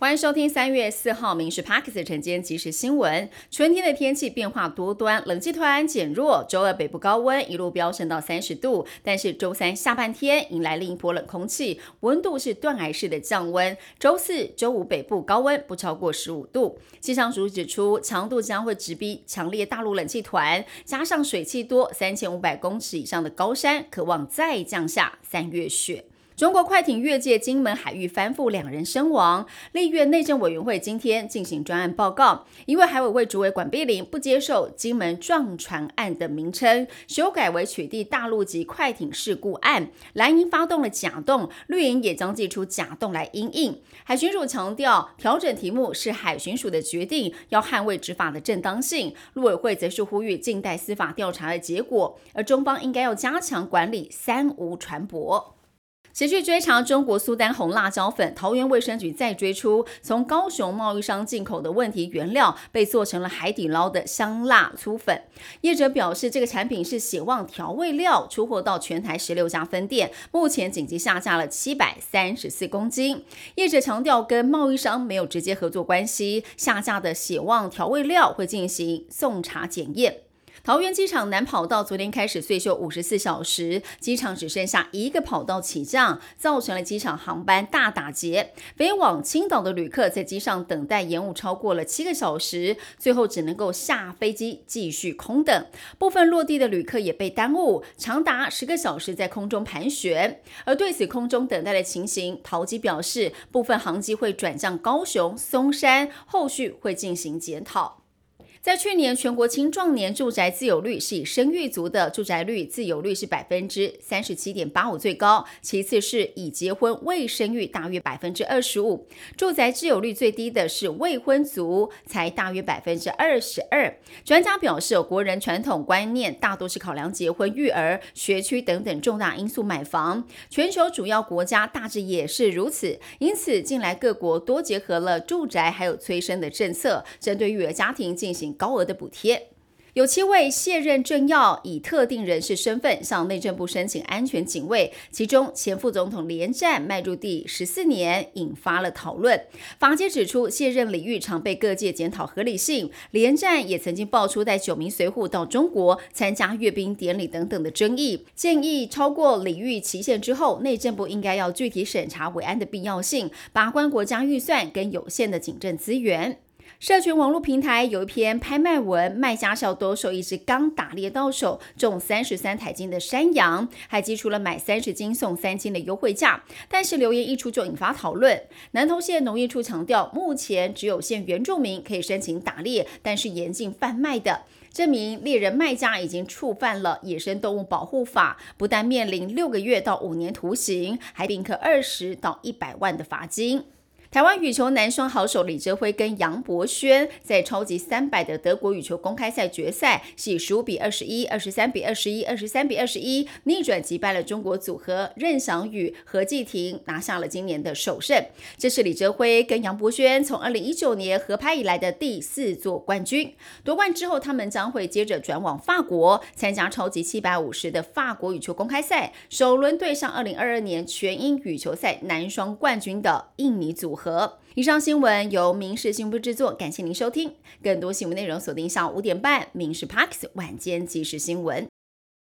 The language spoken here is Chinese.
欢迎收听3月4号民视 Parkers 的晨间即时新闻。春天的天气变化多端，冷气突然减弱，周二北部高温一路飙升到30度，但是周三下半天迎来另一波冷空气，温度是断崖式的降温。周四、周五北部高温不超过15度。气象署指出，强度将会直逼强烈大陆冷气团，加上水汽多3500公尺以上的高山，可望再降下3月雪。中国快艇越界金门海域翻覆，2人身亡。立院内政委员会今天进行专案报告，因为海委会主委管碧玲不接受金门撞船案的名称，修改为取缔大陆籍快艇事故案。蓝营发动了假动，绿营也将祭出假动来因应。海巡署强调，调整题目是海巡署的决定，要捍卫执法的正当性。陆委会则是呼吁静待司法调查的结果，而中方应该要加强管理3无船舶。持续追查中国苏丹红辣椒粉，桃园卫生局再追出从高雄贸易商进口的问题原料，被做成了海底捞的香辣粗粉。业者表示，这个产品是血旺调味料，出货到全台16家分店，目前紧急下架了734公斤。业者强调，跟贸易商没有直接合作关系，下架的血旺调味料会进行送查检验。桃园机场南跑道昨天开始岁修54小时，机场只剩下一个跑道起降，造成了机场航班大打结。飞往青岛的旅客在机上等待延误超过了7个小时，最后只能够下飞机继续空等。部分落地的旅客也被耽误，长达10个小时在空中盘旋。而对此空中等待的情形，桃机表示，部分航机会转向高雄、松山，后续会进行检讨。在去年全国青壮年住宅自有率是以生育族的住宅率自有率是 37.85% 最高，其次是已结婚未生育大约 25%， 住宅自有率最低的是未婚族，才大约 22%。 专家表示，国人传统观念大多是考量结婚、育儿、学区等等重大因素买房，全球主要国家大致也是如此，因此近来各国多结合了住宅还有催生的政策，针对育儿家庭进行高额的补贴。有7位卸任政要以特定人士身份向内政部申请安全警卫，其中前副总统连战迈入第14年，引发了讨论。法界指出，卸任领域常被各界检讨合理性，连战也曾经爆出带9名随扈到中国参加阅兵典礼等等的争议，建议超过领域期限之后，内政部应该要具体审查维安的必要性，把关国家预算跟有限的警政资源。社群网络平台有一篇拍卖文，卖家小兜售一只刚打猎到手重33台斤的山羊，还寄出了买30斤送3斤的优惠价，但是留言一出就引发讨论。南投县农业处强调，目前只有限原住民可以申请打猎，但是严禁贩卖的。这名猎人卖家已经触犯了野生动物保护法，不但面临6个月到5年徒刑，还并科20到100万的罚金。台湾羽球男双好手李哲辉跟杨博轩在超级300的德国羽球公开赛决赛，是以15比21、23比21、23比21逆转击败了中国组合任翔宇、何继霆，拿下了今年的首胜。这是李哲辉跟杨博轩从2019年合拍以来的第4座冠军。夺冠之后，他们将会接着转往法国，参加超级750的法国羽球公开赛，首轮对上2022年全英羽球赛男双冠军的印尼组合。以上新闻由民视新闻部制作，感谢您收听。更多新闻内容锁定下午5点半，民视 Parkers 晚间即时新闻。